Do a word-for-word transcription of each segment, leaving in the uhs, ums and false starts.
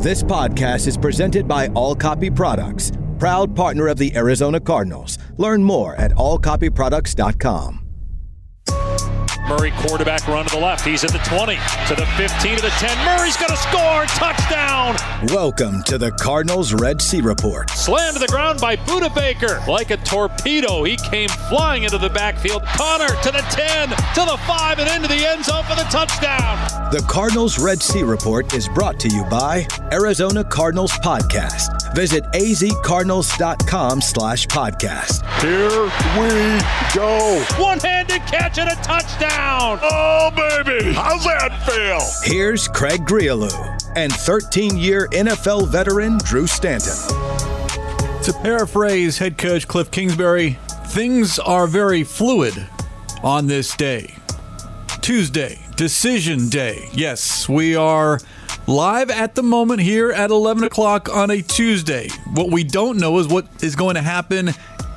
This podcast is presented by All Copy Products, proud partner of the Arizona Cardinals. Learn more at all copy products dot com. Murray, quarterback run to the left. He's at the twenty, to the fifteen, to the ten. Murray's going to score. Touchdown. Welcome to the Cardinals Red Sea Report. Slammed to the ground by Budda Baker. Like a torpedo, he came flying into the backfield. Conner to the ten, to the five, and into the end zone for the touchdown. The Cardinals Red Sea Report is brought to you by Arizona Cardinals Podcast. Visit azcardinals.com slash podcast. Here we go. One-handed catch and a touchdown. Oh, baby. How's that feel? Here's Craig Grialou and thirteen-year N F L veteran Drew Stanton. To paraphrase head coach Kliff Kingsbury, things are very fluid on this day. Tuesday, decision day. Yes, we are live at the moment here at eleven o'clock on a Tuesday. What we don't know is what is going to happen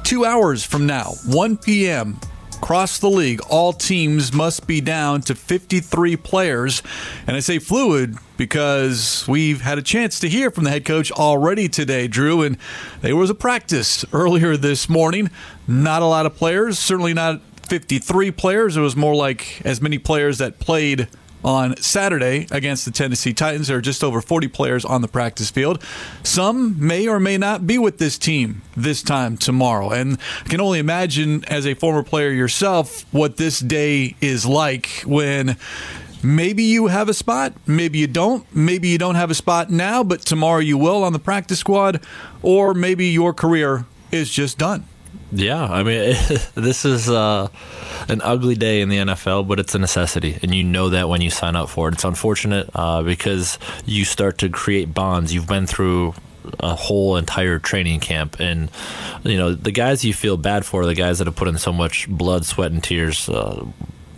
two hours from now, one p.m., across the league, all teams must be down to fifty-three players. And I say fluid because we've had a chance to hear from the head coach already today, Drew. And there was a practice earlier this morning. Not a lot of players, certainly not fifty-three players. It was more like as many players that played on Saturday against the Tennessee Titans. There are just over forty players on the practice field. Some may or may not be with this team this time tomorrow. And I can only imagine, as a former player yourself, what this day is like when maybe you have a spot, maybe you don't, maybe you don't have a spot now, but tomorrow you will on the practice squad, or maybe your career is just done. Yeah, I mean, this is uh, an ugly day in the N F L, but it's a necessity, and you know that when you sign up for it. It's unfortunate uh, because you start to create bonds. You've been through a whole entire training camp, and you know the guys you feel bad for are the guys that have put in so much blood, sweat, and tears. Uh,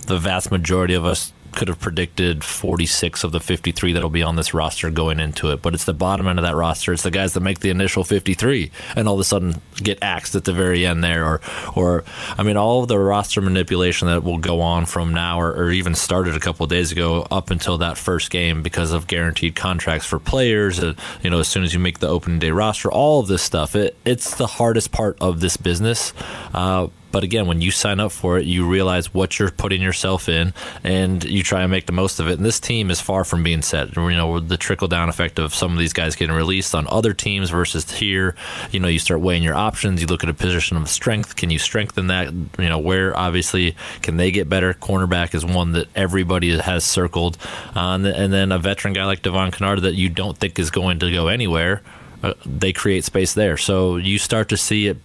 the vast majority of us could have predicted forty-six of the fifty-three that'll be on this roster going into it, but it's the bottom end of that roster. It's the guys that make the initial fifty-three and all of a sudden get axed at the very end there, or or I mean all of the roster manipulation that will go on from now or, or even started a couple of days ago up until that first game because of guaranteed contracts for players. And, you know, as soon as you make the opening day roster, all of this stuff, it, it's the hardest part of this business. Uh, But again, when you sign up for it, you realize what you're putting yourself in, and you try and make the most of it. And this team is far from being set. You know, the trickle-down effect of some of these guys getting released on other teams versus here, you know, you start weighing your options. You look at a position of strength. Can you strengthen that? You know, where, obviously, can they get better? Cornerback is one that everybody has circled. Uh, and, the, and then a veteran guy like Devon Kennard that you don't think is going to go anywhere, uh, they create space there. So you start to see it,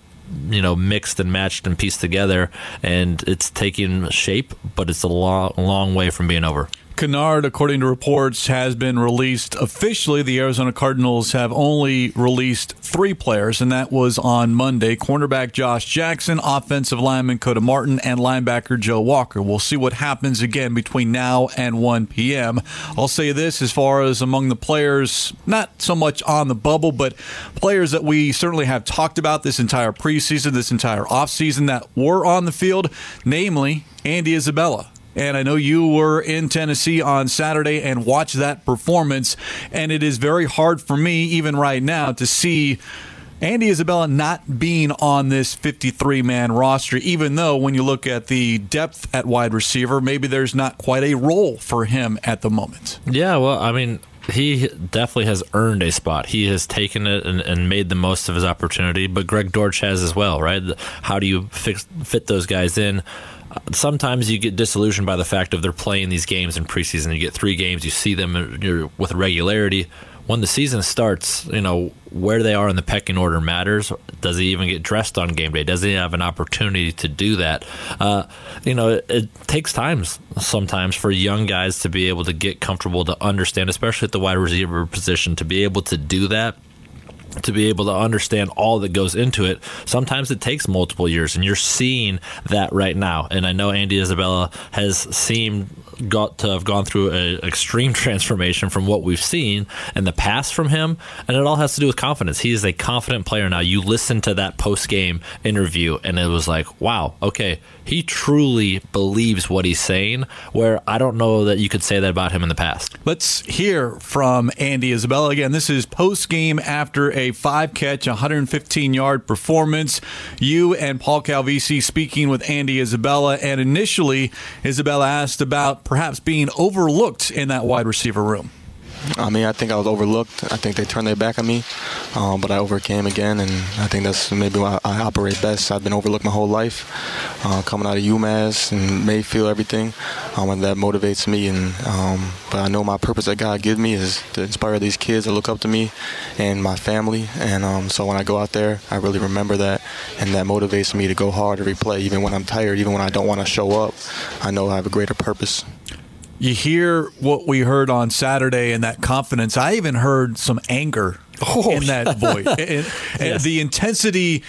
you know, mixed and matched and pieced together, and it's taking shape, but it's a long, long way from being over. Kennard, according to reports, has been released officially. The Arizona Cardinals have only released three players, and that was on Monday. Cornerback Josh Jackson, offensive lineman Coda Martin, and linebacker Joe Walker. We'll see what happens again between now and one p.m. I'll say this as far as among the players, not so much on the bubble, but players that we certainly have talked about this entire preseason, this entire offseason that were on the field, namely Andy Isabella. And I know you were in Tennessee on Saturday and watched that performance. And it is very hard for me, even right now, to see Andy Isabella not being on this fifty-three man roster, even though when you look at the depth at wide receiver, maybe there's not quite a role for him at the moment. Yeah, well, I mean, he definitely has earned a spot. He has taken it and, and made the most of his opportunity. But Greg Dortch has as well, right? How do you fix, fit those guys in? Sometimes you get disillusioned by the fact of they're playing these games in preseason. You get three games, you see them with regularity. When the season starts, you know, where they are in the pecking order matters. Does he even get dressed on game day? Does he have an opportunity to do that? Uh, you know, it, it takes time sometimes for young guys to be able to get comfortable, to understand, especially at the wide receiver position, to be able to do that, to be able to understand all that goes into it. Sometimes it takes multiple years, and you're seeing that right now. And I know Andy Isabella has seemed got to have gone through an extreme transformation from what we've seen in the past from him, and it all has to do with confidence. He is a confident player now. You listen to that post-game interview, and it was like, wow, okay, he truly believes what he's saying, where I don't know that you could say that about him in the past. Let's hear from Andy Isabella again. This is post-game after a five-catch, one hundred fifteen-yard performance. You and Paul Calvisi speaking with Andy Isabella, and initially Isabella asked about perhaps being overlooked in that wide receiver room. I mean, I think I was overlooked. I think they turned their back on me, um, but I overcame again, and I think that's maybe why I operate best. I've been overlooked my whole life, uh, coming out of UMass and Mayfield, everything, um, and that motivates me. And um, but I know my purpose that God gives me is to inspire these kids that look up to me and my family, and um, so when I go out there, I really remember that, and that motivates me to go hard every play, even when I'm tired, even when I don't want to show up. I know I have a greater purpose. You hear what we heard on Saturday and that confidence. I even heard some anger oh. in that voice. and, and yes. The intensity,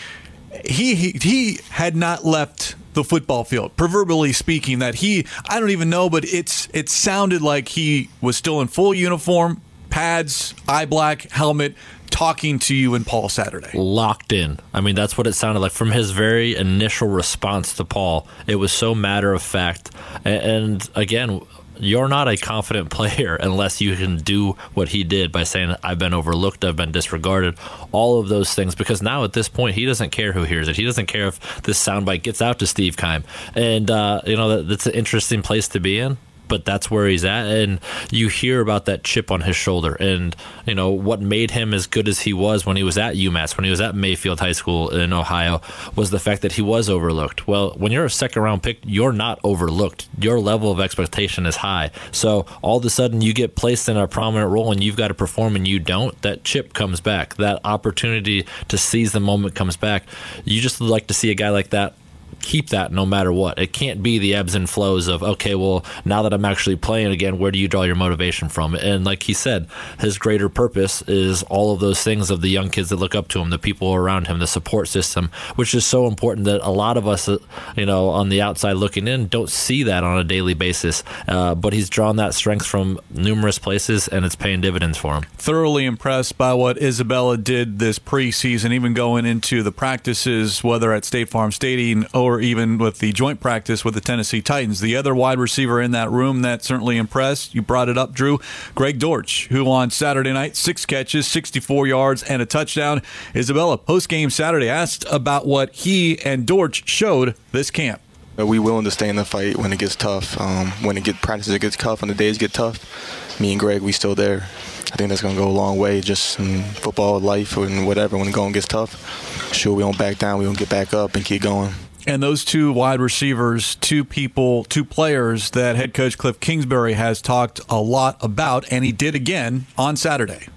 he, he he had not left the football field, proverbially speaking, that he, I don't even know, but it's it sounded like he was still in full uniform, pads, eye black, helmet, talking to you and Paul Saturday. Locked in. I mean, that's what it sounded like from his very initial response to Paul. It was so matter of fact. And, and again, you're not a confident player unless you can do what he did by saying, I've been overlooked, I've been disregarded, all of those things. Because now at this point, he doesn't care who hears it. He doesn't care if this soundbite gets out to Steve Keim. And, uh, you know, that, that's an interesting place to be in. But that's where he's at, and you hear about that chip on his shoulder and, you know, what made him as good as he was when he was at UMass, when he was at Mayfield High School in Ohio, was the fact that he was overlooked. Well, when you're a second-round pick, you're not overlooked. Your level of expectation is high. So all of a sudden you get placed in a prominent role and you've got to perform and you don't, that chip comes back. That opportunity to seize the moment comes back. You just like to see a guy like that keep that no matter what. It can't be the ebbs and flows of, okay, well, now that I'm actually playing again, where do you draw your motivation from? And like he said, his greater purpose is all of those things of the young kids that look up to him, the people around him, the support system, which is so important that a lot of us, you know, on the outside looking in, don't see that on a daily basis. Uh, but he's drawn that strength from numerous places, and it's paying dividends for him. Thoroughly impressed by what Isabella did this preseason, even going into the practices, whether at State Farm Stadium or or even with the joint practice with the Tennessee Titans. The other wide receiver in that room that certainly impressed, you brought it up, Drew, Greg Dortch, who on Saturday night, six catches, sixty-four yards, and a touchdown. Isabella, post-game Saturday, asked about what he and Dortch showed this camp. We're willing to stay in the fight when it gets tough. Um, when it get, practices it gets tough, when the days get tough, me and Greg, we still there. I think that's going to go a long way just in football, life, and whatever. When the going gets tough, sure, we don't back down. We don't get back up and keep going. And those two wide receivers, two people, two players that head coach Kliff Kingsbury has talked a lot about, and he did again on Saturday.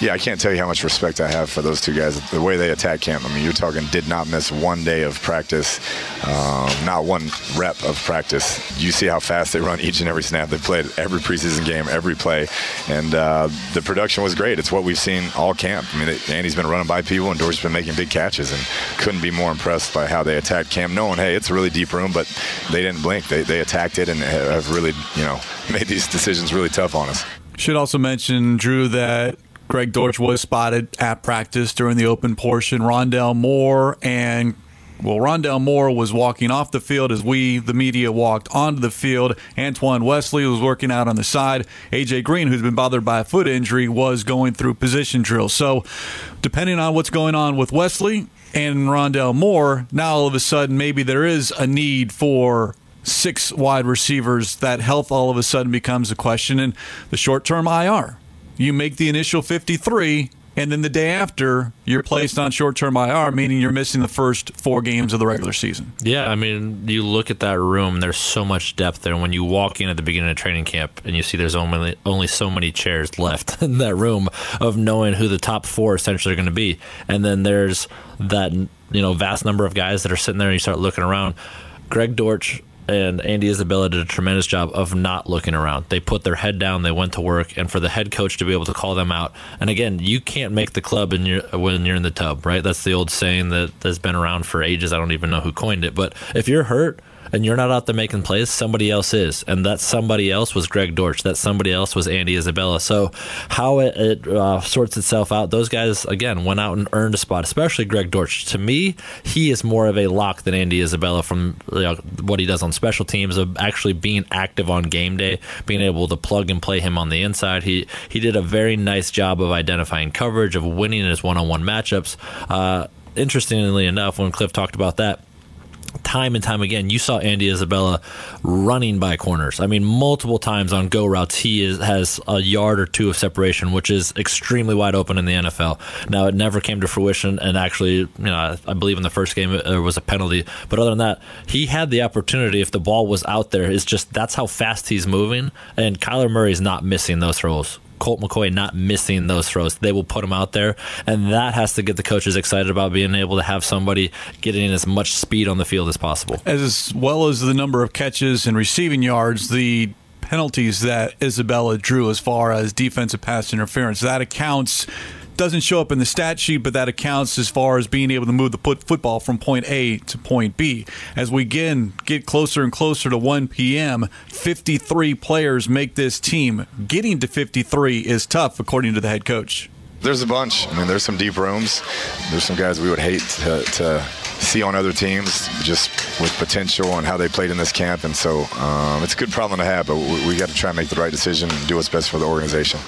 Yeah, I can't tell you how much respect I have for those two guys. The way they attack camp, I mean, you're talking did not miss one day of practice, um, not one rep of practice. You see how fast they run each and every snap. They played every preseason game, every play, and uh, the production was great. It's what we've seen all camp. I mean, it, Andy's been running by people, and Dortch's been making big catches, and couldn't be more impressed by how they attacked camp, knowing, hey, it's a really deep room, but they didn't blink. They, they attacked it and have really, you know, made these decisions really tough on us. Should also mention, Drew, that Greg Dortch was spotted at practice during the open portion. Rondell Moore and, well, Rondell Moore was walking off the field as we, the media, walked onto the field. Antoine Wesley was working out on the side. A J. Green, who's been bothered by a foot injury, was going through position drills. So depending on what's going on with Wesley and Rondell Moore, now all of a sudden maybe there is a need for six wide receivers. That health all of a sudden becomes a question, and the short-term I R. You make the initial fifty-three, and then the day after, you're placed on short-term I R, meaning you're missing the first four games of the regular season. Yeah, I mean, you look at that room, there's so much depth there. When you walk in at the beginning of training camp and you see there's only only so many chairs left in that room of knowing who the top four essentially are going to be. And then there's that, you know, vast number of guys that are sitting there, and you start looking around. Greg Dortch and Andy Isabella did a tremendous job of not looking around. They put their head down, they went to work, and for the head coach to be able to call them out. And again, you can't make the club in your, when you're in the tub, right? That's the old saying that has been around for ages. I don't even know who coined it. But if you're hurt and you're not out there making plays, somebody else is. And that somebody else was Greg Dortch. That somebody else was Andy Isabella. So how it, it uh, sorts itself out, those guys, again, went out and earned a spot, especially Greg Dortch. To me, he is more of a lock than Andy Isabella from you know, what he does on special teams, of actually being active on game day, being able to plug and play him on the inside. He he did a very nice job of identifying coverage, of winning his one-on-one matchups. Uh, interestingly enough, when Kliff talked about that, time and time again, you saw Andy Isabella running by corners. I mean, multiple times on go routes, he is, has a yard or two of separation, which is extremely wide open in the N F L. Now, it never came to fruition, and actually, you know, I believe in the first game there was a penalty. But other than that, he had the opportunity if the ball was out there. It's just that's how fast he's moving, and Kyler Murray's not missing those throws. Colt McCoy not missing those throws. They will put him out there, and that has to get the coaches excited about being able to have somebody getting as much speed on the field as possible. As well as the number of catches and receiving yards, the penalties that Isabella drew as far as defensive pass interference, that accounts, doesn't show up in the stat sheet, but that accounts as far as being able to move the put football from point A to point B. As we again get closer and closer to one p.m., fifty-three players make this team. Getting to fifty-three is tough, according to the head coach. There's a bunch. I mean, there's some deep rooms. There's some guys we would hate to, to see on other teams just with potential and how they played in this camp. And so um, it's a good problem to have, but we, we got to try and make the right decision and do what's best for the organization.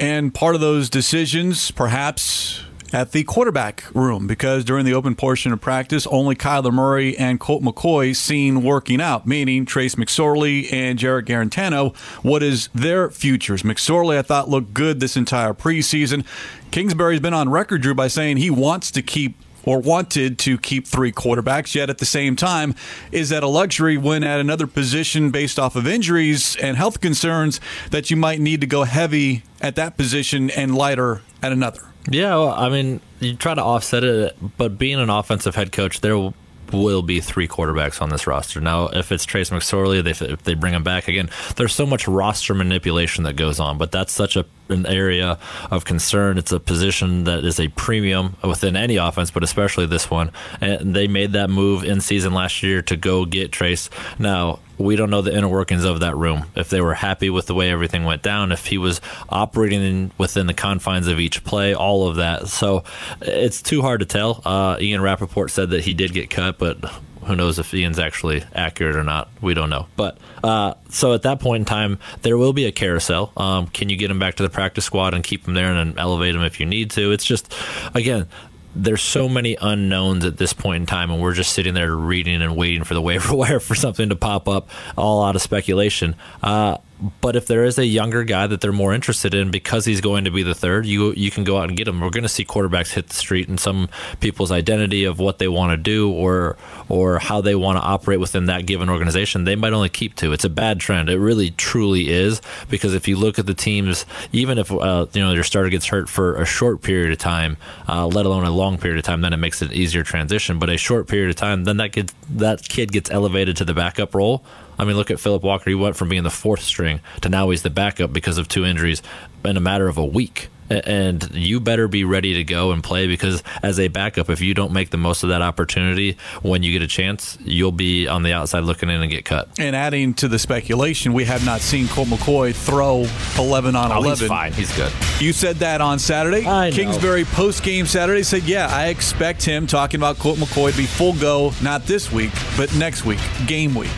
And part of those decisions, perhaps, at the quarterback room, because during the open portion of practice, only Kyler Murray and Colt McCoy seen working out, meaning Trace McSorley and Jarrett Garantano. What is their futures? McSorley, I thought, looked good this entire preseason. Kingsbury's been on record, Drew, by saying he wants to keep or wanted to keep three quarterbacks, yet at the same time is that a luxury when at another position based off of injuries and health concerns that you might need to go heavy at that position and lighter at another? Yeah, well, I mean, you try to offset it, but being an offensive head coach, there will will be three quarterbacks on this roster. Now, if it's Trace McSorley, if they, they bring him back again, there's so much roster manipulation that goes on, but that's such a, an area of concern. It's a position that is a premium within any offense, but especially this one. And they made that move in season last year to go get Trace. Now, we don't know the inner workings of that room. If they were happy with the way everything went down, if he was operating within the confines of each play, all of that. So it's too hard to tell. Uh, Ian Rappaport said that he did get cut, but who knows if Ian's actually accurate or not. We don't know. But uh, so at that point in time, there will be a carousel. Um, can you get him back to the practice squad and keep him there and then elevate him if you need to? It's just, again, there's so many unknowns at this point in time, and we're just sitting there reading and waiting for the waiver wire for something to pop up, all out of speculation. Uh, but if there is a younger guy that they're more interested in because he's going to be the third, you you can go out and get him. We're going to see quarterbacks hit the street and some people's identity of what they want to do or or how they want to operate within that given organization, they might only keep two. It's a bad trend. It really, truly is, because if you look at the teams, even if uh, you know your starter gets hurt for a short period of time, uh, let alone a long period of time, then it makes it an easier transition. But a short period of time, then that gets, that kid gets elevated to the backup role. I mean, look at Philip Walker. He went from being the fourth string to now he's the backup because of two injuries in a matter of a week. And you better be ready to go and play, because as a backup, if you don't make the most of that opportunity when you get a chance, you'll be on the outside looking in and get cut. And adding to the speculation, we have not seen Colt McCoy throw eleven on eleven. Oh, he's fine. He's good. You said that on Saturday. I know. Kingsbury post-game Saturday said, yeah, I expect him, talking about Colt McCoy, to be full go, not this week, but next week, game week.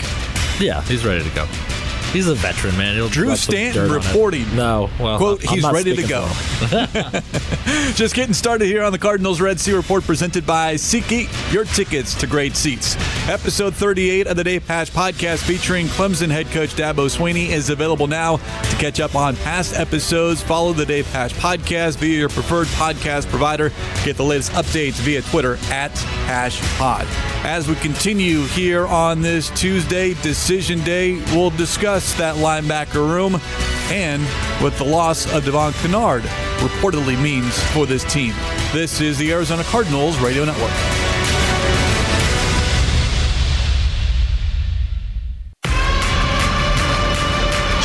Yeah, he's ready to go. He's a veteran, man. He'll Drew Stanton reporting. No, well, quote, he's ready to go. Just getting started here on the Cardinals Red Sea Report, presented by SeatGeek, your tickets to great seats. Episode thirty-eight of the Dave Pasch podcast featuring Clemson head coach Dabo Swinney is available now. To catch up on past episodes, follow the Dave Pasch podcast via your preferred podcast provider. Get the latest updates via Twitter at PaschPod. As we continue here on this Tuesday, Decision Day, we'll discuss that linebacker room and what the loss of Devon Kennard reportedly means for this team. This is the Arizona Cardinals Radio Network.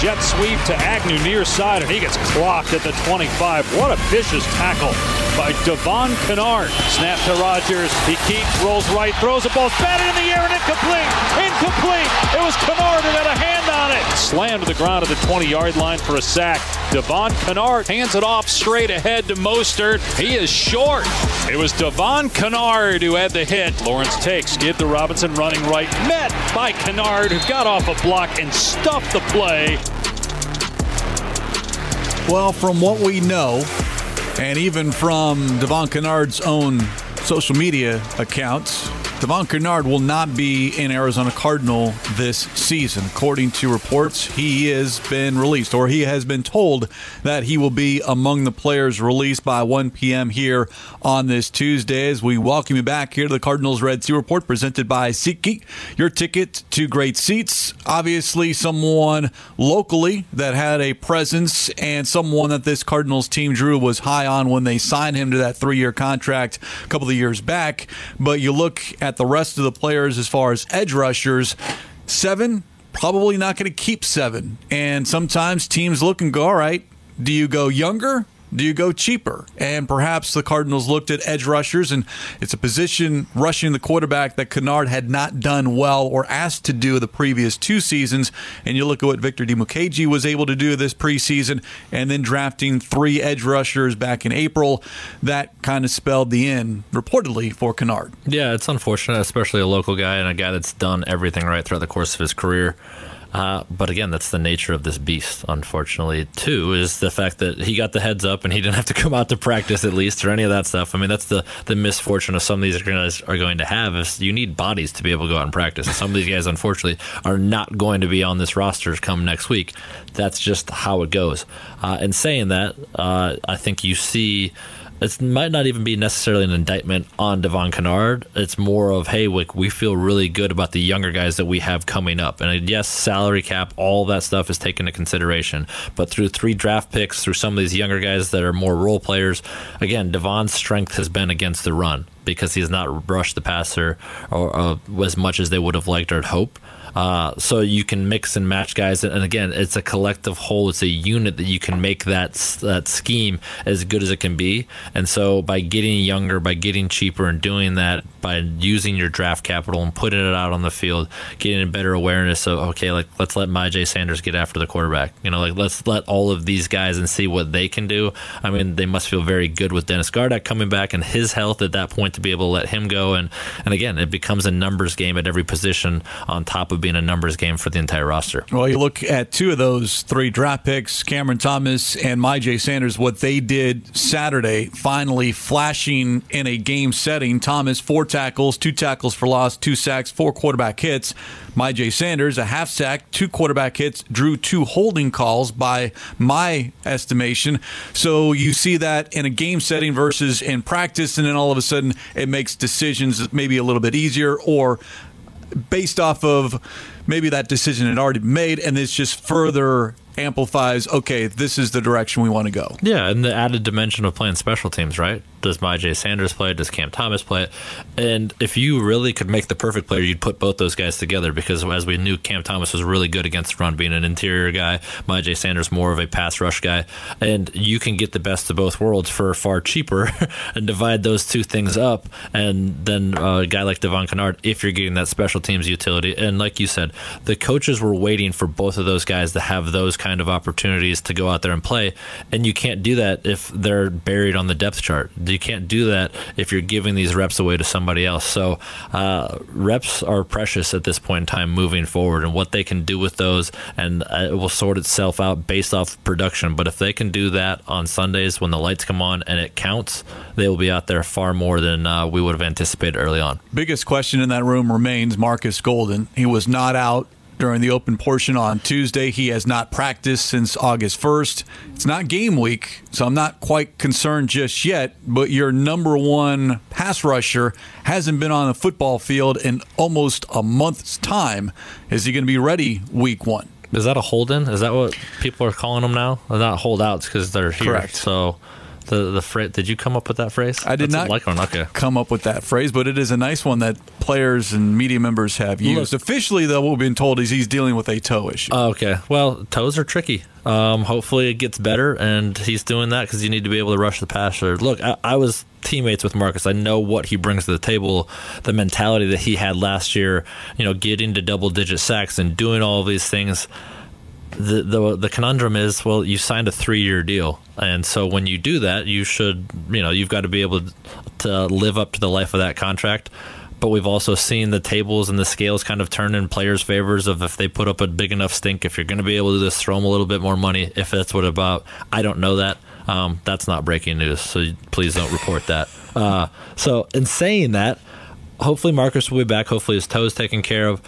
Jet sweep to Agnew near side, and he gets clocked at the twenty-five. What a vicious tackle by Devon Kennard. Snap to Rodgers. He keeps, rolls right, throws the ball, batted in the air and incomplete. Incomplete. It was Kennard who got a hand on it. Slammed to the ground at the twenty-yard line for a sack. Devon Kennard hands it off straight ahead to Mostert. He is short. It was Devon Kennard who had the hit. Lawrence takes, give to Robinson, running right, met by Kennard, who got off a block and stuffed the play. Well, from what we know, and even from Devon Kennard's own social media accounts, Devon Kennard will not be an Arizona Cardinal this season. According to reports, he has been released, or he has been told that he will be among the players released by one p.m. here on this Tuesday. As we welcome you back here to the Cardinals Red Sea Report, presented by SeatGeek, your ticket to great seats. Obviously, someone locally that had a presence and someone that this Cardinals team, Drew, was high on when they signed him to that three-year contract a couple of years back. But you look at At the rest of the players as far as edge rushers, seven, probably not going to keep seven. And sometimes teams look and go, all right, do you go younger? Do you go cheaper? And perhaps the Cardinals looked at edge rushers, and it's a position rushing the quarterback that Kennard had not done well or asked to do the previous two seasons. And you look at what Victor Dimukeji was able to do this preseason, and then drafting three edge rushers back in April, that kind of spelled the end, reportedly, for Kennard. Yeah, it's unfortunate, especially a local guy and a guy that's done everything right throughout the course of his career. Uh, but again, that's the nature of this beast, unfortunately. Two is the fact that he got the heads up and he didn't have to come out to practice, at least, or any of that stuff. I mean, that's the, the misfortune of some of these guys are going to have, is you need bodies to be able to go out and practice. And some of these guys, unfortunately, are not going to be on this roster come next week. That's just how it goes. Uh, and saying that, uh, I think you see... It might not even be necessarily an indictment on Devon Kennard. It's more of, hey, Wick, we feel really good about the younger guys that we have coming up. And yes, salary cap, all that stuff is taken into consideration. But through three draft picks, through some of these younger guys that are more role players, again, Devon's strength has been against the run, because he has not rushed the passer or, or uh, as much as they would have liked or had hoped. Uh, so you can mix and match guys, and again, it's a collective whole. It's a unit that you can make that that scheme as good as it can be. And so by getting younger, by getting cheaper, and doing that, by using your draft capital and putting it out on the field, getting a better awareness of, okay, like, let's let Myjai Sanders get after the quarterback. You know, like, let's let all of these guys and see what they can do. I mean, they must feel very good with Dennis Gardeck coming back and his health at that point to be able to let him go. And, and again, it becomes a numbers game at every position on top of being a numbers game for the entire roster. Well, you look at two of those three draft picks, Cameron Thomas and Myjai Sanders, what they did Saturday, finally flashing in a game setting. Thomas, four tackles, two tackles for loss, two sacks, four quarterback hits. Myjai Sanders, a half sack, two quarterback hits, drew two holding calls by my estimation. So you see that in a game setting versus in practice, and then all of a sudden it makes decisions maybe a little bit easier, or based off of maybe that decision had already been made, and this just further amplifies, okay, this is the direction we want to go. Yeah, and the added dimension of playing special teams, right? Does Myjai Sanders play it? Does Cam Thomas play it? And if you really could make the perfect player, you'd put both those guys together, because as we knew, Cam Thomas was really good against the run, being an interior guy. Myjai Sanders more of a pass rush guy. And you can get the best of both worlds for far cheaper and divide those two things up. And then a guy like Devon Kennard, if you're getting that special teams utility. And like you said, the coaches were waiting for both of those guys to have those kind kind of opportunities to go out there and play, and you can't do that if they're buried on the depth chart. You can't do that if you're giving these reps away to somebody else. So uh, reps are precious at this point in time moving forward, and what they can do with those, and it will sort itself out based off production. But if they can do that on Sundays when the lights come on and it counts, they will be out there far more than uh, we would have anticipated early on. Biggest question in that room remains Marcus Golden. He was not out during the open portion on Tuesday. He has not practiced since August first. It's not game week, so I'm not quite concerned just yet, but your number one pass rusher hasn't been on a football field in almost a month's time. Is he going to be ready week one? Is that a hold-in? Is that what people are calling him now? They're not holdouts because they're here. Correct. So The the fra- Did you come up with that phrase? I did That's not like one. Okay. come up with that phrase, but it is a nice one that players and media members have used. Look, officially, though, what we've been told is he's dealing with a toe issue. Oh, okay. Well, toes are tricky. Um, hopefully it gets better, and he's doing that because you need to be able to rush the passer. Look, I, I was teammates with Marcus. I know what he brings to the table, the mentality that he had last year, you know, getting to double-digit sacks and doing all of these things. The, the the conundrum is, well, you signed a three-year deal, and so when you do that, you should, you know, you've got to be able to live up to the life of that contract. But we've also seen the tables and the scales kind of turn in players' favors of if they put up a big enough stink, if you're going to be able to do this, throw them a little bit more money, if that's what about. I don't know that. Um, that's not breaking news, so please don't report that. Uh, so in saying that, hopefully Marcus will be back. Hopefully his toe's taken care of.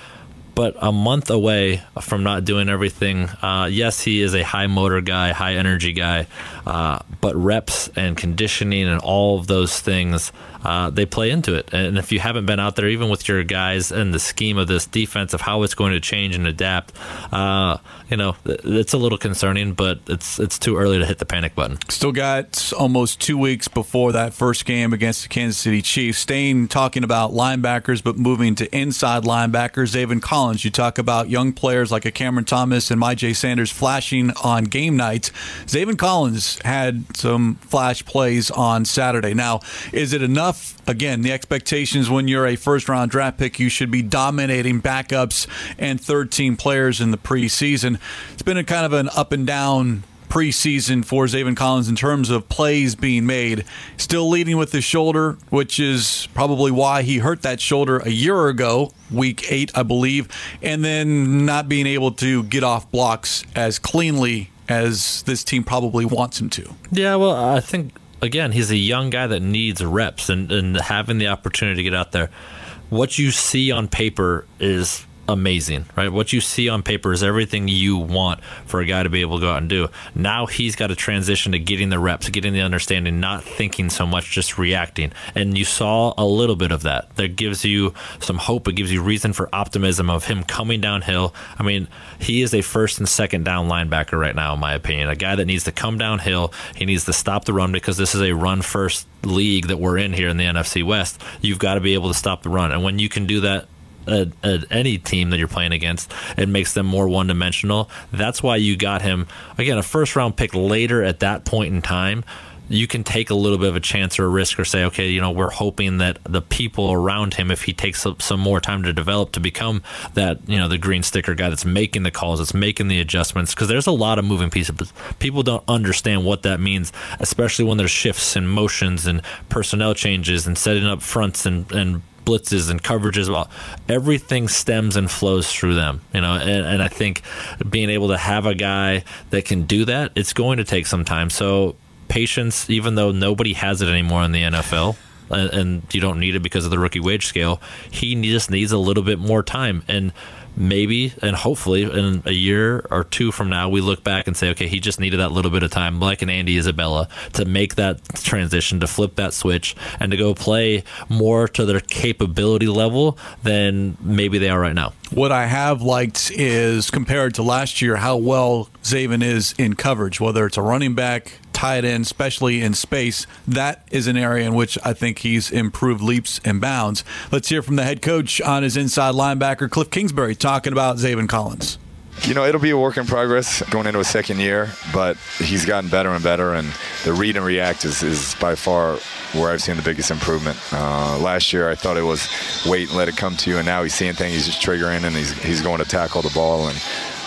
But a month away from not doing everything, uh, yes, he is a high motor guy, high energy guy, uh, but reps and conditioning and all of those things, uh, they play into it. And if you haven't been out there, even with your guys and the scheme of this defense, of how it's going to change and adapt, uh, you know, it's a little concerning, but it's it's too early to hit the panic button. Still got almost two weeks before that first game against the Kansas City Chiefs. Staying talking about linebackers, but moving to inside linebackers, Zaven Collins. You talk about young players like a Cameron Thomas and Myjai Sanders flashing on game nights. Zaven Collins had some flash plays on Saturday. Now, is it enough? Again, the expectations when you're a first-round draft pick, you should be dominating backups and third-team players in the preseason. It's been a kind of an up-and-down preseason for Zaven Collins in terms of plays being made. Still leading with his shoulder, which is probably why he hurt that shoulder a year ago, week eight, I believe, and then not being able to get off blocks as cleanly as this team probably wants him to. Yeah, well, I think, again, he's a young guy that needs reps and, and having the opportunity to get out there. What you see on paper is amazing, right? What you see on paper is everything you want for a guy to be able to go out and do. Now he's got to transition to getting the reps, getting the understanding, not thinking so much, just reacting. And you saw a little bit of that. That gives you some hope. It gives you reason for optimism of him coming downhill. I mean, he is a first and second down linebacker right now, in my opinion. A guy that needs to come downhill. He needs to stop the run because this is a run first league that we're in here in the N F C West. You've got to be able to stop the run. And when you can do that, At, at any team that you're playing against, it makes them more one-dimensional. That's why you got him, again, a first-round pick later at that point in time. You can take a little bit of a chance or a risk or say, okay, you know, we're hoping that the people around him, if he takes some more time to develop, to become that, you know, the green sticker guy that's making the calls, that's making the adjustments, because there's a lot of moving pieces. But people don't understand what that means, especially when there's shifts and motions and personnel changes and setting up fronts and, and blitzes and coverages. Well, everything stems and flows through them, you know, and, and I think being able to have a guy that can do that, it's going to take some time. So patience, even though nobody has it anymore in the N F L, and, and you don't need it because of the rookie wage scale, he just needs a little bit more time. And maybe and hopefully in a year or two from now, we look back and say, okay, he just needed that little bit of time, like an Andy Isabella, to make that transition, to flip that switch, and to go play more to their capability level than maybe they are right now. What I have liked is, compared to last year, how well Zaven is in coverage, whether it's a running back, tight end, especially in space. That is an area in which I think he's improved leaps and bounds. Let's hear from the head coach on his inside linebacker, Kliff Kingsbury, talking about Zaven Collins. You know, it'll be a work in progress going into a second year, but he's gotten better and better, and the read and react is, is by far where I've seen the biggest improvement. Uh, last year I thought it was wait and let it come to you, and now he's seeing things, he's just triggering, and he's, he's going to tackle the ball, and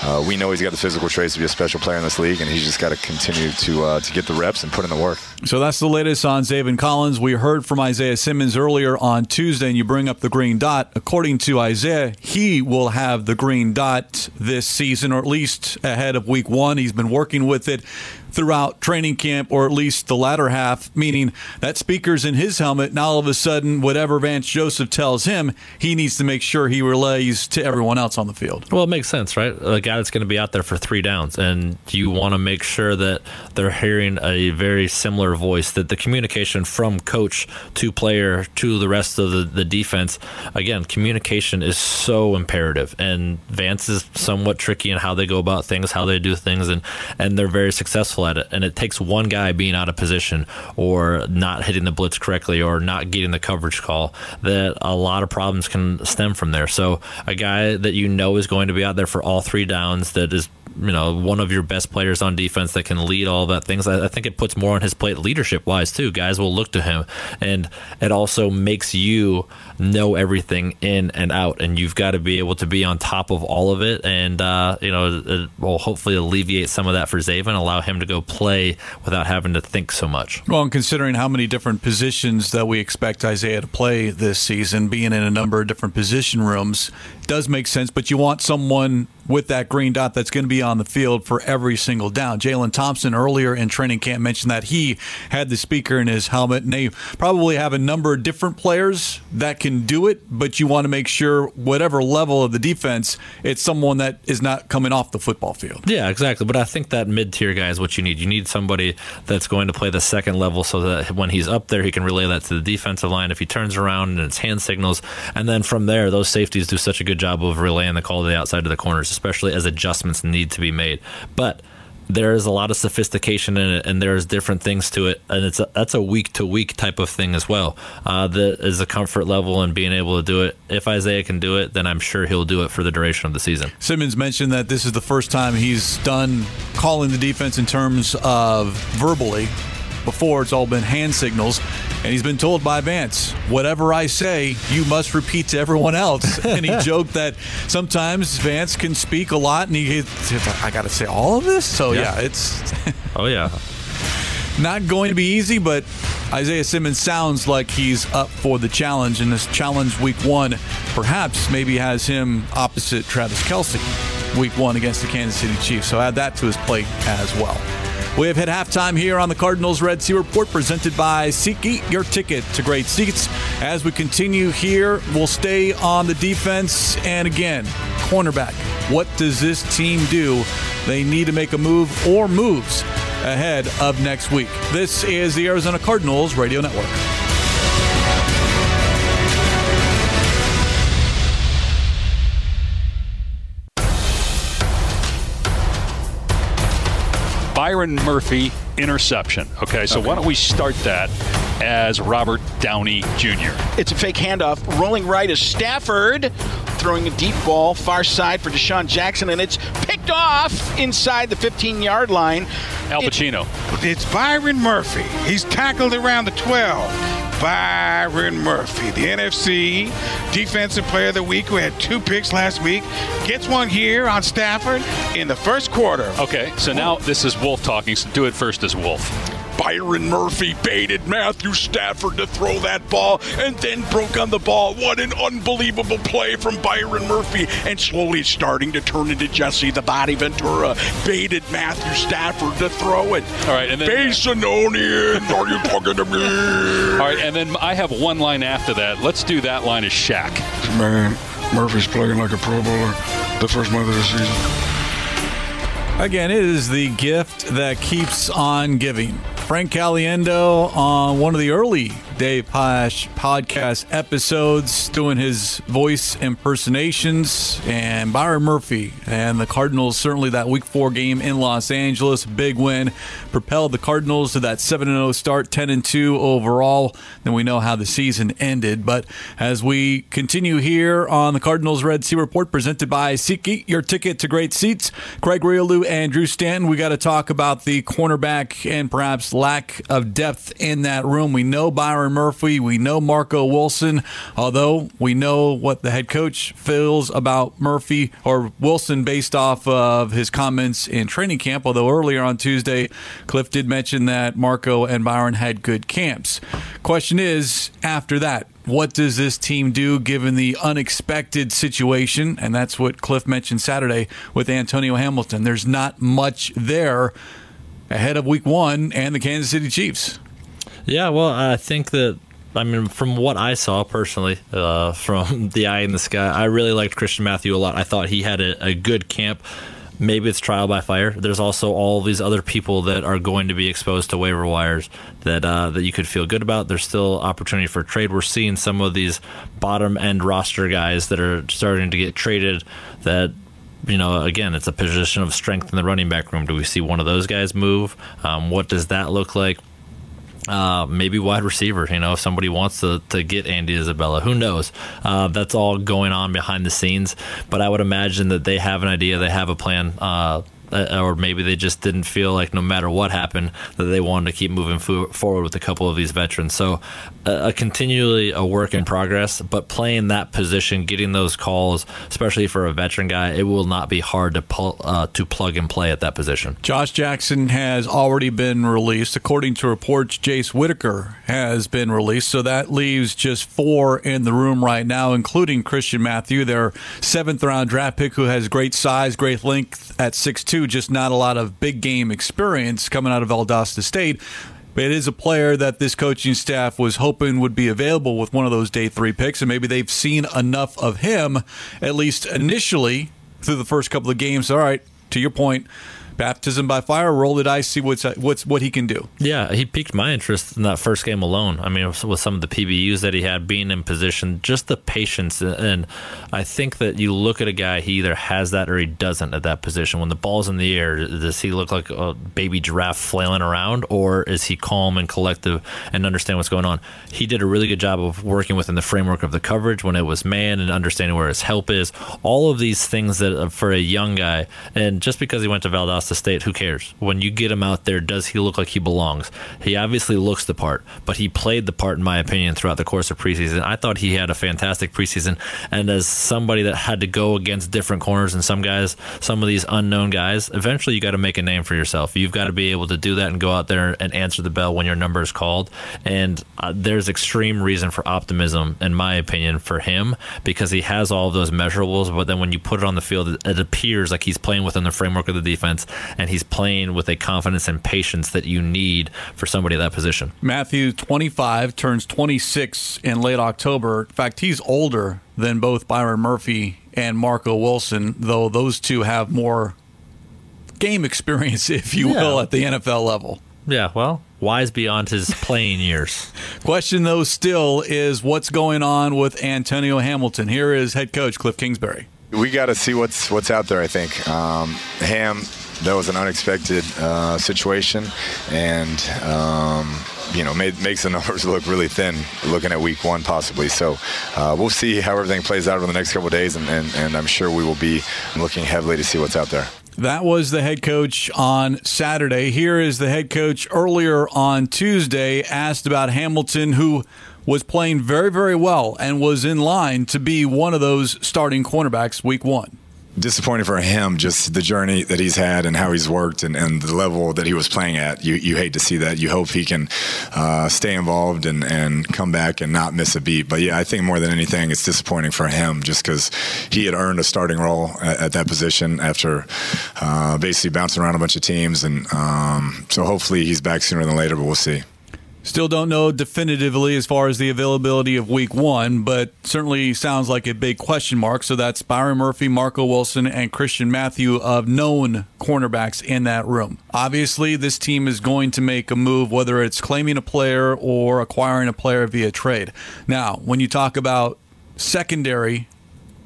Uh, we know he's got the physical traits to be a special player in this league, and he's just got to continue to uh, to get the reps and put in the work. So that's the latest on Zaven Collins. We heard from Isaiah Simmons earlier on Tuesday, and you bring up the green dot. According to Isaiah, he will have the green dot this season, or at least ahead of week one. He's been working with it throughout training camp, or at least the latter half, meaning that speaker's in his helmet, and all of a sudden, whatever Vance Joseph tells him, he needs to make sure he relays to everyone else on the field. Well, it makes sense, right? A guy that's going to be out there for three downs, and you want to make sure that they're hearing a very similar voice, that the communication from coach to player to the rest of the, the defense, again, communication is so imperative, and Vance is somewhat tricky in how they go about things, how they do things, and, and they're very successful awful at it, and it takes one guy being out of position or not hitting the blitz correctly or not getting the coverage call that a lot of problems can stem from there. So a guy that you know is going to be out there for all three downs, that is, you know, one of your best players on defense that can lead all that things. I think it puts more on his plate leadership-wise, too. Guys will look to him, and it also makes you know everything in and out, and you've got to be able to be on top of all of it, and, uh, you know, it will hopefully alleviate some of that for Zaven, allow him to go play without having to think so much. Well, and considering how many different positions that we expect Isaiah to play this season, being in a number of different position rooms does make sense, but you want someone with that green dot that's going to be on the field for every single down. Jalen Thompson earlier in training camp mentioned that he had the speaker in his helmet, and they probably have a number of different players that can do it, but you want to make sure whatever level of the defense, it's someone that is not coming off the football field. Yeah, exactly, but I think that mid-tier guy is what you need. You need somebody that's going to play the second level so that when he's up there, he can relay that to the defensive line if he turns around and it's hand signals, and then from there, those safeties do such a good job of relaying the call to the outside of the corners, especially as adjustments need to be made. But there is a lot of sophistication in it, and there's different things to it, and it's a, that's a week-to-week type of thing as well. Uh, that is a comfort level and being able to do it. If Isaiah can do it, then I'm sure he'll do it for the duration of the season. Simmons mentioned that this is the first time he's done calling the defense in terms of verbally. Before, it's all been hand signals, and he's been told by Vance, whatever I say, you must repeat to everyone else. And he joked that sometimes Vance can speak a lot, and he, I got to say all of this? So, yeah, yeah it's oh yeah, not going to be easy, but Isaiah Simmons sounds like he's up for the challenge, and this challenge week one perhaps maybe has him opposite Travis Kelce week one against the Kansas City Chiefs, so add that to his plate as well. We have hit halftime here on the Cardinals Red Sea Report, presented by SeatGeek, your ticket to great seats. As we continue here, we'll stay on the defense. And again, cornerback. What does this team do? They need to make a move or moves ahead of next week. This is the Arizona Cardinals Radio Network. Byron Murphy interception. Okay, so okay. Why don't we start that as Robert Downey Junior It's a fake handoff. Rolling right is Stafford, throwing a deep ball far side for Deshaun Jackson, and it's picked off inside the fifteen-yard line. Al Pacino. It, it's Byron Murphy. He's tackled around the twelve. Byron Murphy, the N F C Defensive Player of the Week, who had two picks last week, gets one here on Stafford in the first quarter. Okay, so now this is Wolf talking, so do it first as Wolf. Byron Murphy baited Matthew Stafford to throw that ball and then broke on the ball. What an unbelievable play from Byron Murphy. And slowly starting to turn into Jesse the Body Ventura. Baited Matthew Stafford to throw it. All right, and then Basinonian, are you talking to me? All right, and then I have one line after that. Let's do that line as Shaq. Man, Murphy's playing like a Pro Bowler the first month of the season. Again, it is the gift that keeps on giving. Frank Caliendo on one of the early Dave Pasch podcast episodes doing his voice impersonations, and Byron Murphy and the Cardinals, certainly that week four game in Los Angeles, big win, propelled the Cardinals to that seven and oh start, ten and two overall. Then we know how the season ended. But as we continue here on the Cardinals Red Sea Report, presented by SeatGeek, your ticket to great seats, Craig Grialou and Drew Stanton, we got to talk about the cornerback and perhaps lack of depth in that room. We know Byron Murphy, we know Marco Wilson, although we know what the head coach feels about Murphy or Wilson based off of his comments in training camp, although earlier on Tuesday, Kliff did mention that Marco and Byron had good camps. Question is, after that, what does this team do given the unexpected situation? And that's what Kliff mentioned Saturday with Antonio Hamilton. There's not much there ahead of week one and the Kansas City Chiefs. Yeah, well, I think that, I mean, from what I saw personally, uh, from the eye in the sky, I really liked Christian Matthew a lot. I thought he had a, a good camp. Maybe it's trial by fire. There's also all these other people that are going to be exposed to waiver wires that uh, that you could feel good about. There's still opportunity for trade. We're seeing some of these bottom-end roster guys that are starting to get traded that you know, again, it's a position of strength in the running back room. Do we see one of those guys move? Um, what does that look like? Uh, maybe wide receiver, you know, if somebody wants to, to get Andy Isabella, who knows? Uh, that's all going on behind the scenes. But I would imagine that they have an idea, they have a plan, uh, or maybe they just didn't feel like no matter what happened that they wanted to keep moving fo- forward with a couple of these veterans. So uh, a continually a work in progress, but playing that position, getting those calls, especially for a veteran guy, it will not be hard to pull, uh, to plug and play at that position. Josh Jackson has already been released. According to reports, Jace Whitaker has been released. So that leaves just four in the room right now, including Christian Matthew, their seventh-round draft pick who has great size, great length at six two. Just not a lot of big game experience coming out of Valdosta State. But it is a player that this coaching staff was hoping would be available with one of those day three picks, and maybe they've seen enough of him, at least initially, through the first couple of games. All right, to your point, baptism by fire, roll the dice, see what's what's what he can do. Yeah, he piqued my interest in that first game alone. I mean, with some of the P B Us that he had, being in position, just the patience. And I think that you look at a guy, he either has that or he doesn't at that position. When the ball's in the air, does he look like a baby giraffe flailing around, or is he calm and collective and understand what's going on? He did a really good job of working within the framework of the coverage when it was man and understanding where his help is. All of these things that for a young guy, and just because he went to Valdosta State, who cares? When you get him out there, does he look like he belongs? He obviously looks the part, but he played the part, in my opinion, throughout the course of preseason. I thought he had a fantastic preseason, and as somebody that had to go against different corners and some guys, some of these unknown guys, eventually you got to make a name for yourself. You've got to be able to do that and go out there and answer the bell when your number is called, and uh, there's extreme reason for optimism, in my opinion, for him, because he has all of those measurables, but then when you put it on the field, it appears like he's playing within the framework of the defense, and he's playing with a confidence and patience that you need for somebody at that position. Matthew, twenty-five, turns twenty-six in late October. In fact, he's older than both Byron Murphy and Marco Wilson, though those two have more game experience, if you yeah. will, at the N F L level. Yeah, well, wise beyond his playing years. Question, though, still is what's going on with Antonio Hamilton. Here is head coach Kliff Kingsbury. We got to see what's what's out there, I think. Um, Ham, that was an unexpected uh, situation, and um, you know, made, makes the numbers look really thin looking at week one possibly. So uh, we'll see how everything plays out over the next couple of days, and, and, and I'm sure we will be looking heavily to see what's out there. That was the head coach on Saturday. Here is the head coach earlier on Tuesday, asked about Hamilton, who was playing very, very well and was in line to be one of those starting cornerbacks week one. Disappointing for him, just the journey that he's had and how he's worked, and, and the level that he was playing at. You you hate to see that. You hope he can uh, stay involved and, and come back and not miss a beat. But, yeah, I think more than anything, it's disappointing for him just because he had earned a starting role at, at that position after uh, basically bouncing around a bunch of teams. And um, so hopefully he's back sooner than later, but we'll see. Still don't know definitively as far as the availability of week one, but certainly sounds like a big question mark. So that's Byron Murphy, Marco Wilson, and Christian Matthew of known cornerbacks in that room. Obviously, this team is going to make a move, whether it's claiming a player or acquiring a player via trade. Now, when you talk about secondary,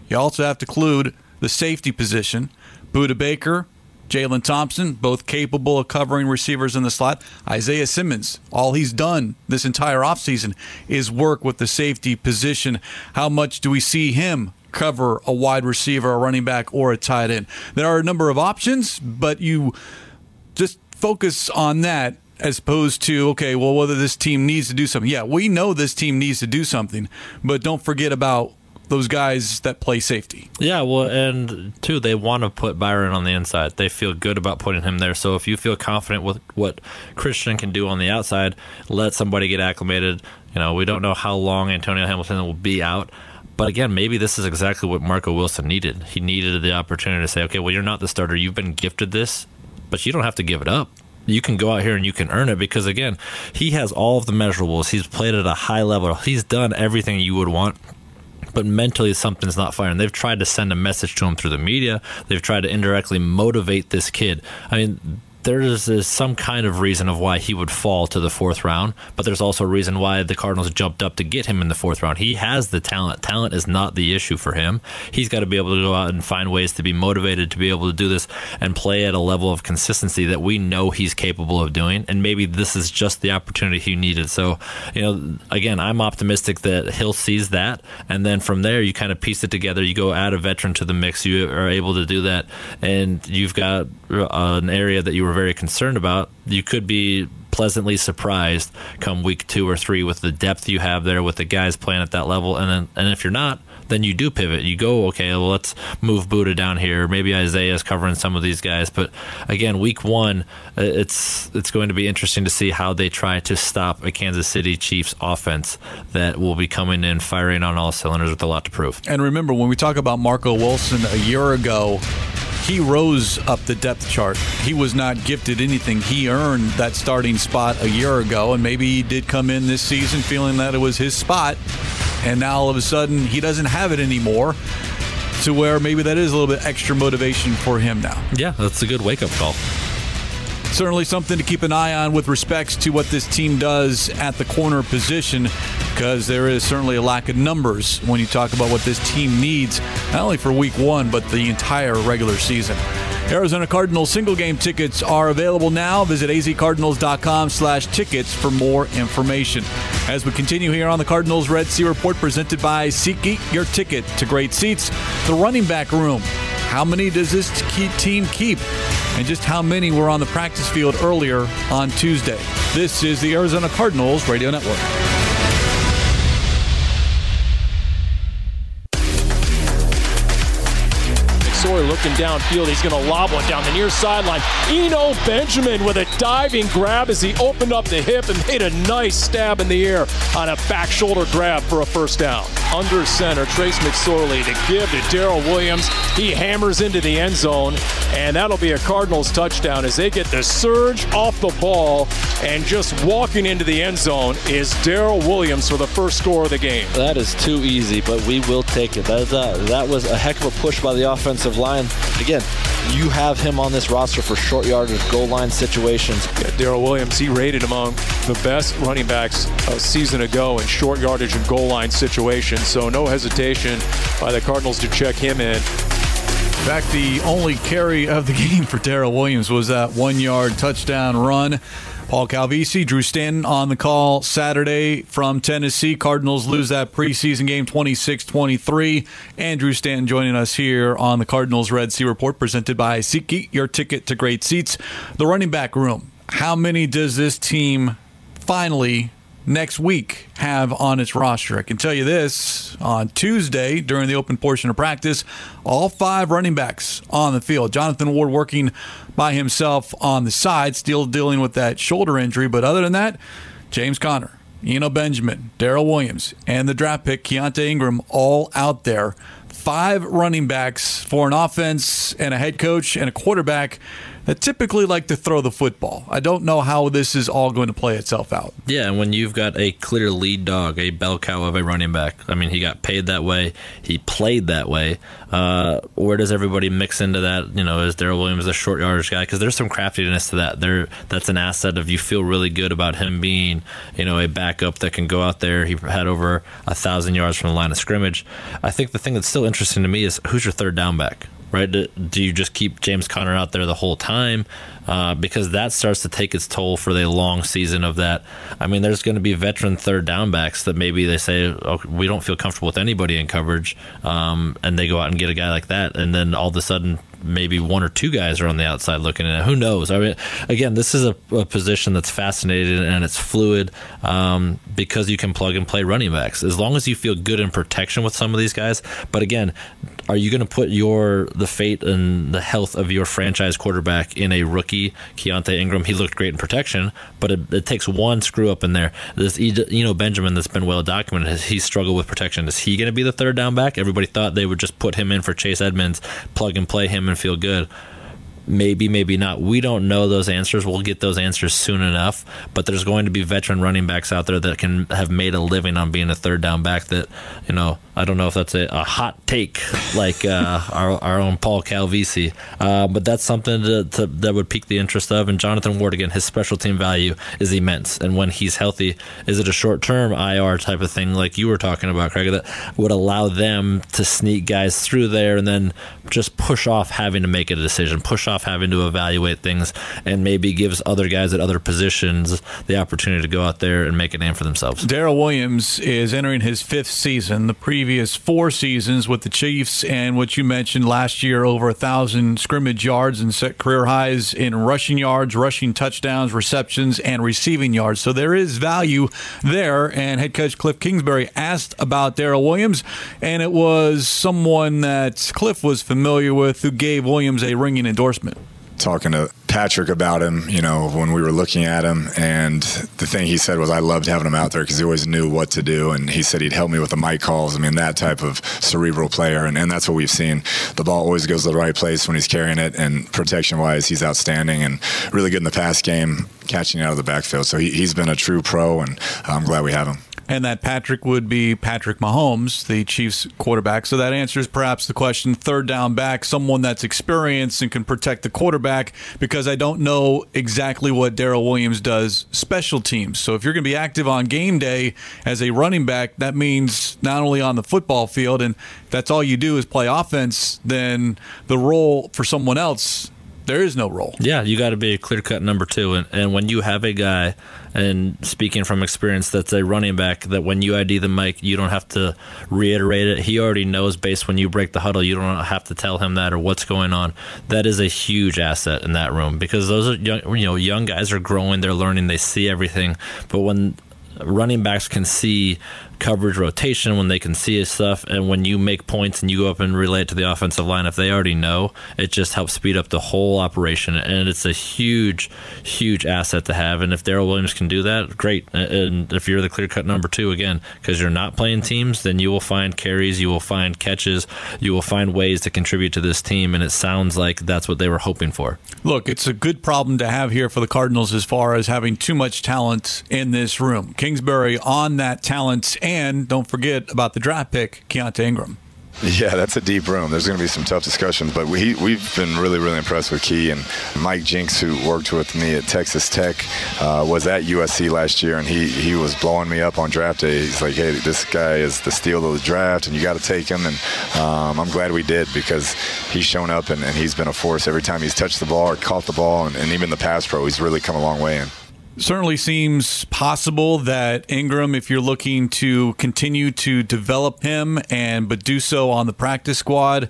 you also have to include the safety position. Budda Baker, Jalen Thompson, both capable of covering receivers in the slot. Isaiah Simmons, all he's done this entire offseason is work with the safety position. How much do we see him cover a wide receiver, a running back, or a tight end? There are a number of options, but you just focus on that as opposed to, okay, well, whether this team needs to do something. Yeah, we know this team needs to do something, but don't forget about those guys that play safety. Yeah, well, and two, they want to put Byron on the inside. They feel good about putting him there. So if you feel confident with what Christian can do on the outside, let somebody get acclimated. You know, we don't know how long Antonio Hamilton will be out. But again, maybe this is exactly what Marco Wilson needed. He needed the opportunity to say, okay, well, you're not the starter. You've been gifted this, but you don't have to give it up. You can go out here and you can earn it, because, again, he has all of the measurables. He's played at a high level. He's done everything you would want. But mentally, something's not firing. They've tried to send a message to him through the media. They've tried to indirectly motivate this kid. I mean, there's is some kind of reason of why he would fall to the fourth round, but there's also a reason why the Cardinals jumped up to get him in the fourth round. He has the talent. Talent is not the issue for him. He's got to be able to go out and find ways to be motivated to be able to do this and play at a level of consistency that we know he's capable of doing, and maybe this is just the opportunity he needed. So, you know, again, I'm optimistic that he'll seize that, and then from there you kind of piece it together. You go add a veteran to the mix. You are able to do that, and you've got an area that you were very concerned about. You could be pleasantly surprised come week two or three with the depth you have there, with the guys playing at that level. And then, and if you're not, then you do pivot. You go, okay, well, let's move Budda down here. Maybe Isaiah's covering some of these guys. But again, week one, it's it's going to be interesting to see how they try to stop a Kansas City Chiefs offense that will be coming in firing on all cylinders with a lot to prove. And remember, when we talk about Marco Wilson a year ago, he rose up the depth chart. He was not gifted anything. He earned that starting spot a year ago, and maybe he did come in this season feeling that it was his spot, and now all of a sudden he doesn't have it anymore, to where maybe that is a little bit extra motivation for him now. Yeah, that's a good wake-up call. Certainly something to keep an eye on with respects to what this team does at the corner position, because there is certainly a lack of numbers when you talk about what this team needs, not only for week one, but the entire regular season. Arizona Cardinals single-game tickets are available now. Visit azcardinals.com slash tickets for more information. As we continue here on the Cardinals Red Sea Report, presented by SeatGeek, your ticket to great seats. The running back room. How many does this team keep? And just how many were on the practice field earlier on Tuesday? This is the Arizona Cardinals Radio Network. Looking downfield, he's going to lob one down the near sideline. Eno Benjamin with a diving grab as he opened up the hip and made a nice stab in the air on a back shoulder grab for a first down. Under center, Trace McSorley to give to Darrell Williams. He hammers into the end zone, and that'll be a Cardinals touchdown as they get the surge off the ball, and just walking into the end zone is Darrell Williams for the first score of the game. That is too easy, but we will take it. That, that, that was a heck of a push by the offensive line. Again, you have him on this roster for short yardage, goal line situations. Yeah, Darrell Williams, he rated among the best running backs a season ago in short yardage and goal line situations. So no hesitation by the Cardinals to check him in. In fact, the only carry of the game for Darrell Williams was that one-yard touchdown run. Paul Calvisi, Drew Stanton on the call Saturday from Tennessee. Cardinals lose that preseason game twenty-six twenty-three. And Drew Stanton joining us here on the Cardinals Red Sea Report, presented by SeatGeek, your ticket to great seats. The running back room. How many does this team finally next week have on its roster? I can tell you this, on Tuesday during the open portion of practice, all five running backs on the field. Jonathan Ward working by himself on the side, still dealing with that shoulder injury. But other than that, James Conner, Eno Benjamin, Darrell Williams, and the draft pick Keaontay Ingram all out there. Five running backs for an offense and a head coach and a quarterback that typically like to throw the football. I don't know how this is all going to play itself out. Yeah, and when you've got a clear lead dog, a bell cow of a running back, I mean, he got paid that way, he played that way. Uh, where does everybody mix into that? You know, is Darrell Williams a short yardage guy? Because there's some craftiness to that. There, that's an asset of you feel really good about him being, you know, a backup that can go out there. He had over a thousand yards from the line of scrimmage. I think the thing that's still interesting to me is who's your third down back, right? Do, do you just keep James Conner out there the whole time? Uh, because that starts to take its toll for the long season of that. I mean, there's going to be veteran third down backs that maybe they say, oh, we don't feel comfortable with anybody in coverage, um, and they go out and get a guy like that, and then all of a sudden maybe one or two guys are on the outside looking in. Who knows? I mean, again, this is a, a position that's fascinating and it's fluid, um, because you can plug and play running backs as long as you feel good in protection with some of these guys. But again, are you going to put your the fate and the health of your franchise quarterback in a rookie, Keaontay Ingram? He looked great in protection, but it, it takes one screw up in there. This Eno Benjamin that's been well documented, has he struggled with protection? Is he going to be the third down back? Everybody thought they would just put him in for Chase Edmonds, plug and play him and feel good. Maybe, maybe not. We don't know those answers. We'll get those answers soon enough, but there's going to be veteran running backs out there that can have made a living on being a third down back that, you know, I don't know if that's a, a hot take like uh, our our own Paul Calvisi, uh, but that's something to, to, that would pique the interest of. And Jonathan Ward, again, his special team value is immense. And when he's healthy, is it a short-term I R type of thing like you were talking about, Craig, that would allow them to sneak guys through there and then just push off having to make a decision, push off having to evaluate things, and maybe gives other guys at other positions the opportunity to go out there and make a name for themselves. Darrell Williams is entering his fifth season. The previous four seasons with the Chiefs, and what you mentioned last year, over a thousand scrimmage yards and set career highs in rushing yards, rushing touchdowns, receptions, and receiving yards. So there is value there, and head coach Kliff Kingsbury asked about Darrell Williams, and it was someone that Kliff was familiar with who gave Williams a ringing endorsement. Talking to Patrick about him, you know, when we were looking at him, and the thing he said was, I loved having him out there because he always knew what to do, and he said he'd help me with the mic calls. I mean, that type of cerebral player, and, and that's what we've seen. The ball always goes to the right place when he's carrying it, and protection-wise, he's outstanding and really good in the pass game, catching out of the backfield. So he, he's been a true pro, and I'm glad we have him. And that Patrick would be Patrick Mahomes, the Chiefs quarterback. So that answers perhaps the question, third down back, someone that's experienced and can protect the quarterback, because I don't know exactly what Darrell Williams does special teams. So if you're going to be active on game day as a running back, that means not only on the football field, and that's all you do is play offense, then the role for someone else, there is no role. Yeah, you got to be a clear-cut number two. And, and when you have a guy, and speaking from experience, that's a running back, that when you I D the mic, you don't have to reiterate it. He already knows based when you break the huddle. You don't have to tell him that or what's going on. That is a huge asset in that room, because those are young, you know, young guys are growing. They're learning. They see everything. But when running backs can see coverage rotation, when they can see his stuff, and when you make points and you go up and relay it to the offensive line, if they already know, it just helps speed up the whole operation, and it's a huge, huge asset to have. And if Darrell Williams can do that, great. And if you're the clear-cut number two, again, because you're not playing teams, then you will find carries, you will find catches, you will find ways to contribute to this team, and it sounds like that's what they were hoping for. Look, it's a good problem to have here for the Cardinals as far as having too much talent in this room. Kingsbury on that talent. And don't forget about the draft pick, Keaontay Ingram. Yeah, that's a deep room. There's going to be some tough discussions, but we, we've been really, really impressed with Key. And Mike Jinks, who worked with me at Texas Tech, uh, was at U S C last year, and he, he was blowing me up on draft day. He's like, hey, this guy is the steal of the draft, and you got to take him. And um, I'm glad we did, because he's shown up, and, and he's been a force every time he's touched the ball or caught the ball, and, and even the pass pro, he's really come a long way in. Certainly seems possible that Ingram, if you're looking to continue to develop him and but do so on the practice squad,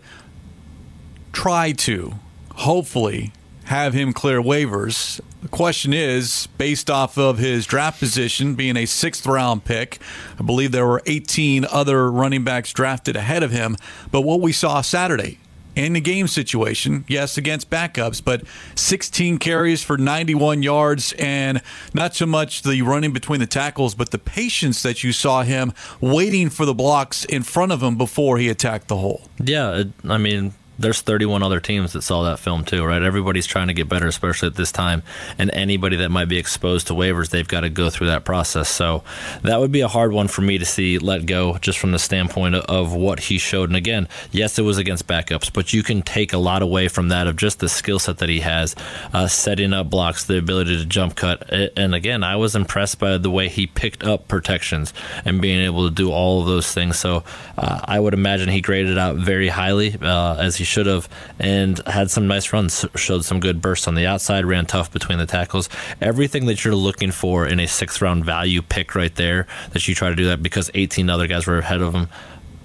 try to hopefully have him clear waivers. The question is, based off of his draft position, being a sixth-round pick, I believe there were eighteen other running backs drafted ahead of him, but what we saw Saturday in the game situation, yes, against backups, but sixteen carries for ninety-one yards, and not so much the running between the tackles, but the patience that you saw him waiting for the blocks in front of him before he attacked the hole. Yeah, I mean, there's thirty-one other teams that saw that film too, right? Everybody's trying to get better, especially at this time. And anybody that might be exposed to waivers, they've got to go through that process. So that would be a hard one for me to see let go, just from the standpoint of what he showed. And again, yes, it was against backups, but you can take a lot away from that of just the skill set that he has, uh, setting up blocks, the ability to jump cut. And again, I was impressed by the way he picked up protections and being able to do all of those things. So uh, I would imagine he graded out very highly uh, as he should have, and had some nice runs, showed some good bursts on the outside, ran tough between the tackles. Everything that you're looking for in a sixth round value pick right there, that you try to do that, because eighteen other guys were ahead of him.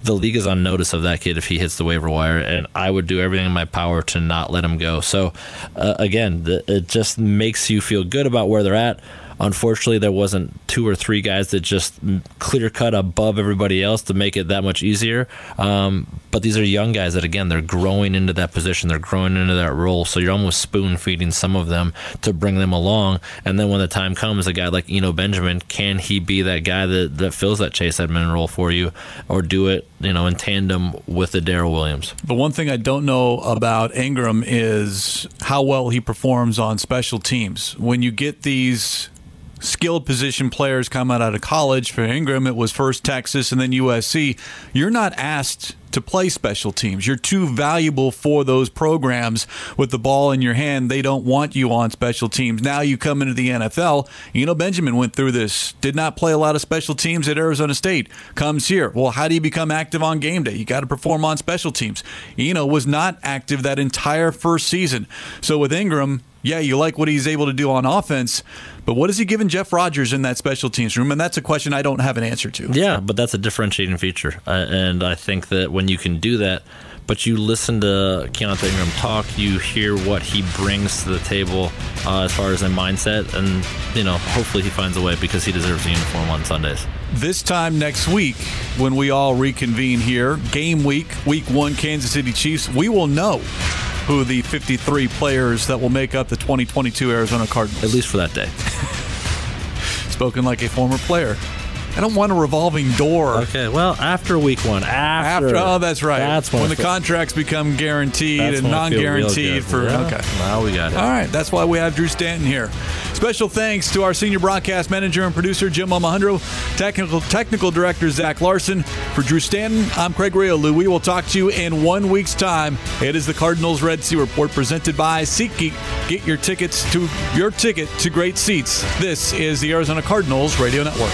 The league is on notice of that kid if he hits the waiver wire, and I would do everything in my power to not let him go. So uh, again, the, it just makes you feel good about where they're at. Unfortunately, there wasn't two or three guys that just clear-cut above everybody else to make it that much easier. Um, but these are young guys that, again, they're growing into that position. They're growing into that role. So you're almost spoon-feeding some of them to bring them along. And then when the time comes, a guy like Eno Benjamin, can he be that guy that, that fills that Chase Edmonds role for you, or do it, you know, in tandem with the Darrell Williams? The one thing I don't know about Ingram is how well he performs on special teams. When you get these skilled position players coming out of college. For Ingram, it was first Texas and then U S C. You're not asked to play special teams. You're too valuable for those programs with the ball in your hand. They don't want you on special teams. Now you come into the N F L. Eno Benjamin went through this. Did not play a lot of special teams at Arizona State. Comes here. Well, how do you become active on game day? You got to perform on special teams. Eno was not active that entire first season. So with Ingram, yeah, you like what he's able to do on offense, but what is he giving Jeff Rogers in that special teams room? And that's a question I don't have an answer to. Yeah, but that's a differentiating feature. Uh, and I think that when you can do that, but you listen to Keaontay Ingram talk, you hear what he brings to the table uh, as far as a mindset, and you know, hopefully he finds a way because he deserves a uniform on Sundays. This time next week, when we all reconvene here, game week, week one, Kansas City Chiefs, we will know who the fifty-three players that will make up the twenty twenty-two Arizona Cardinals. At least for that day. Spoken like a former player. I don't want a revolving door. Okay, well, after week one. After. after oh, that's right. That's when, when the contracts become guaranteed and non-guaranteed. for yeah. Okay. Now we got it. All right, that's why we have Drew Stanton here. Special thanks to our senior broadcast manager and producer, Jim Almohandro, technical technical director, Zach Larson. For Drew Stanton, I'm Craig Grialou. We will talk to you in one week's time. It is the Cardinals Red Sea Report presented by SeatGeek. Get your tickets to your ticket to great seats. This is the Arizona Cardinals Radio Network.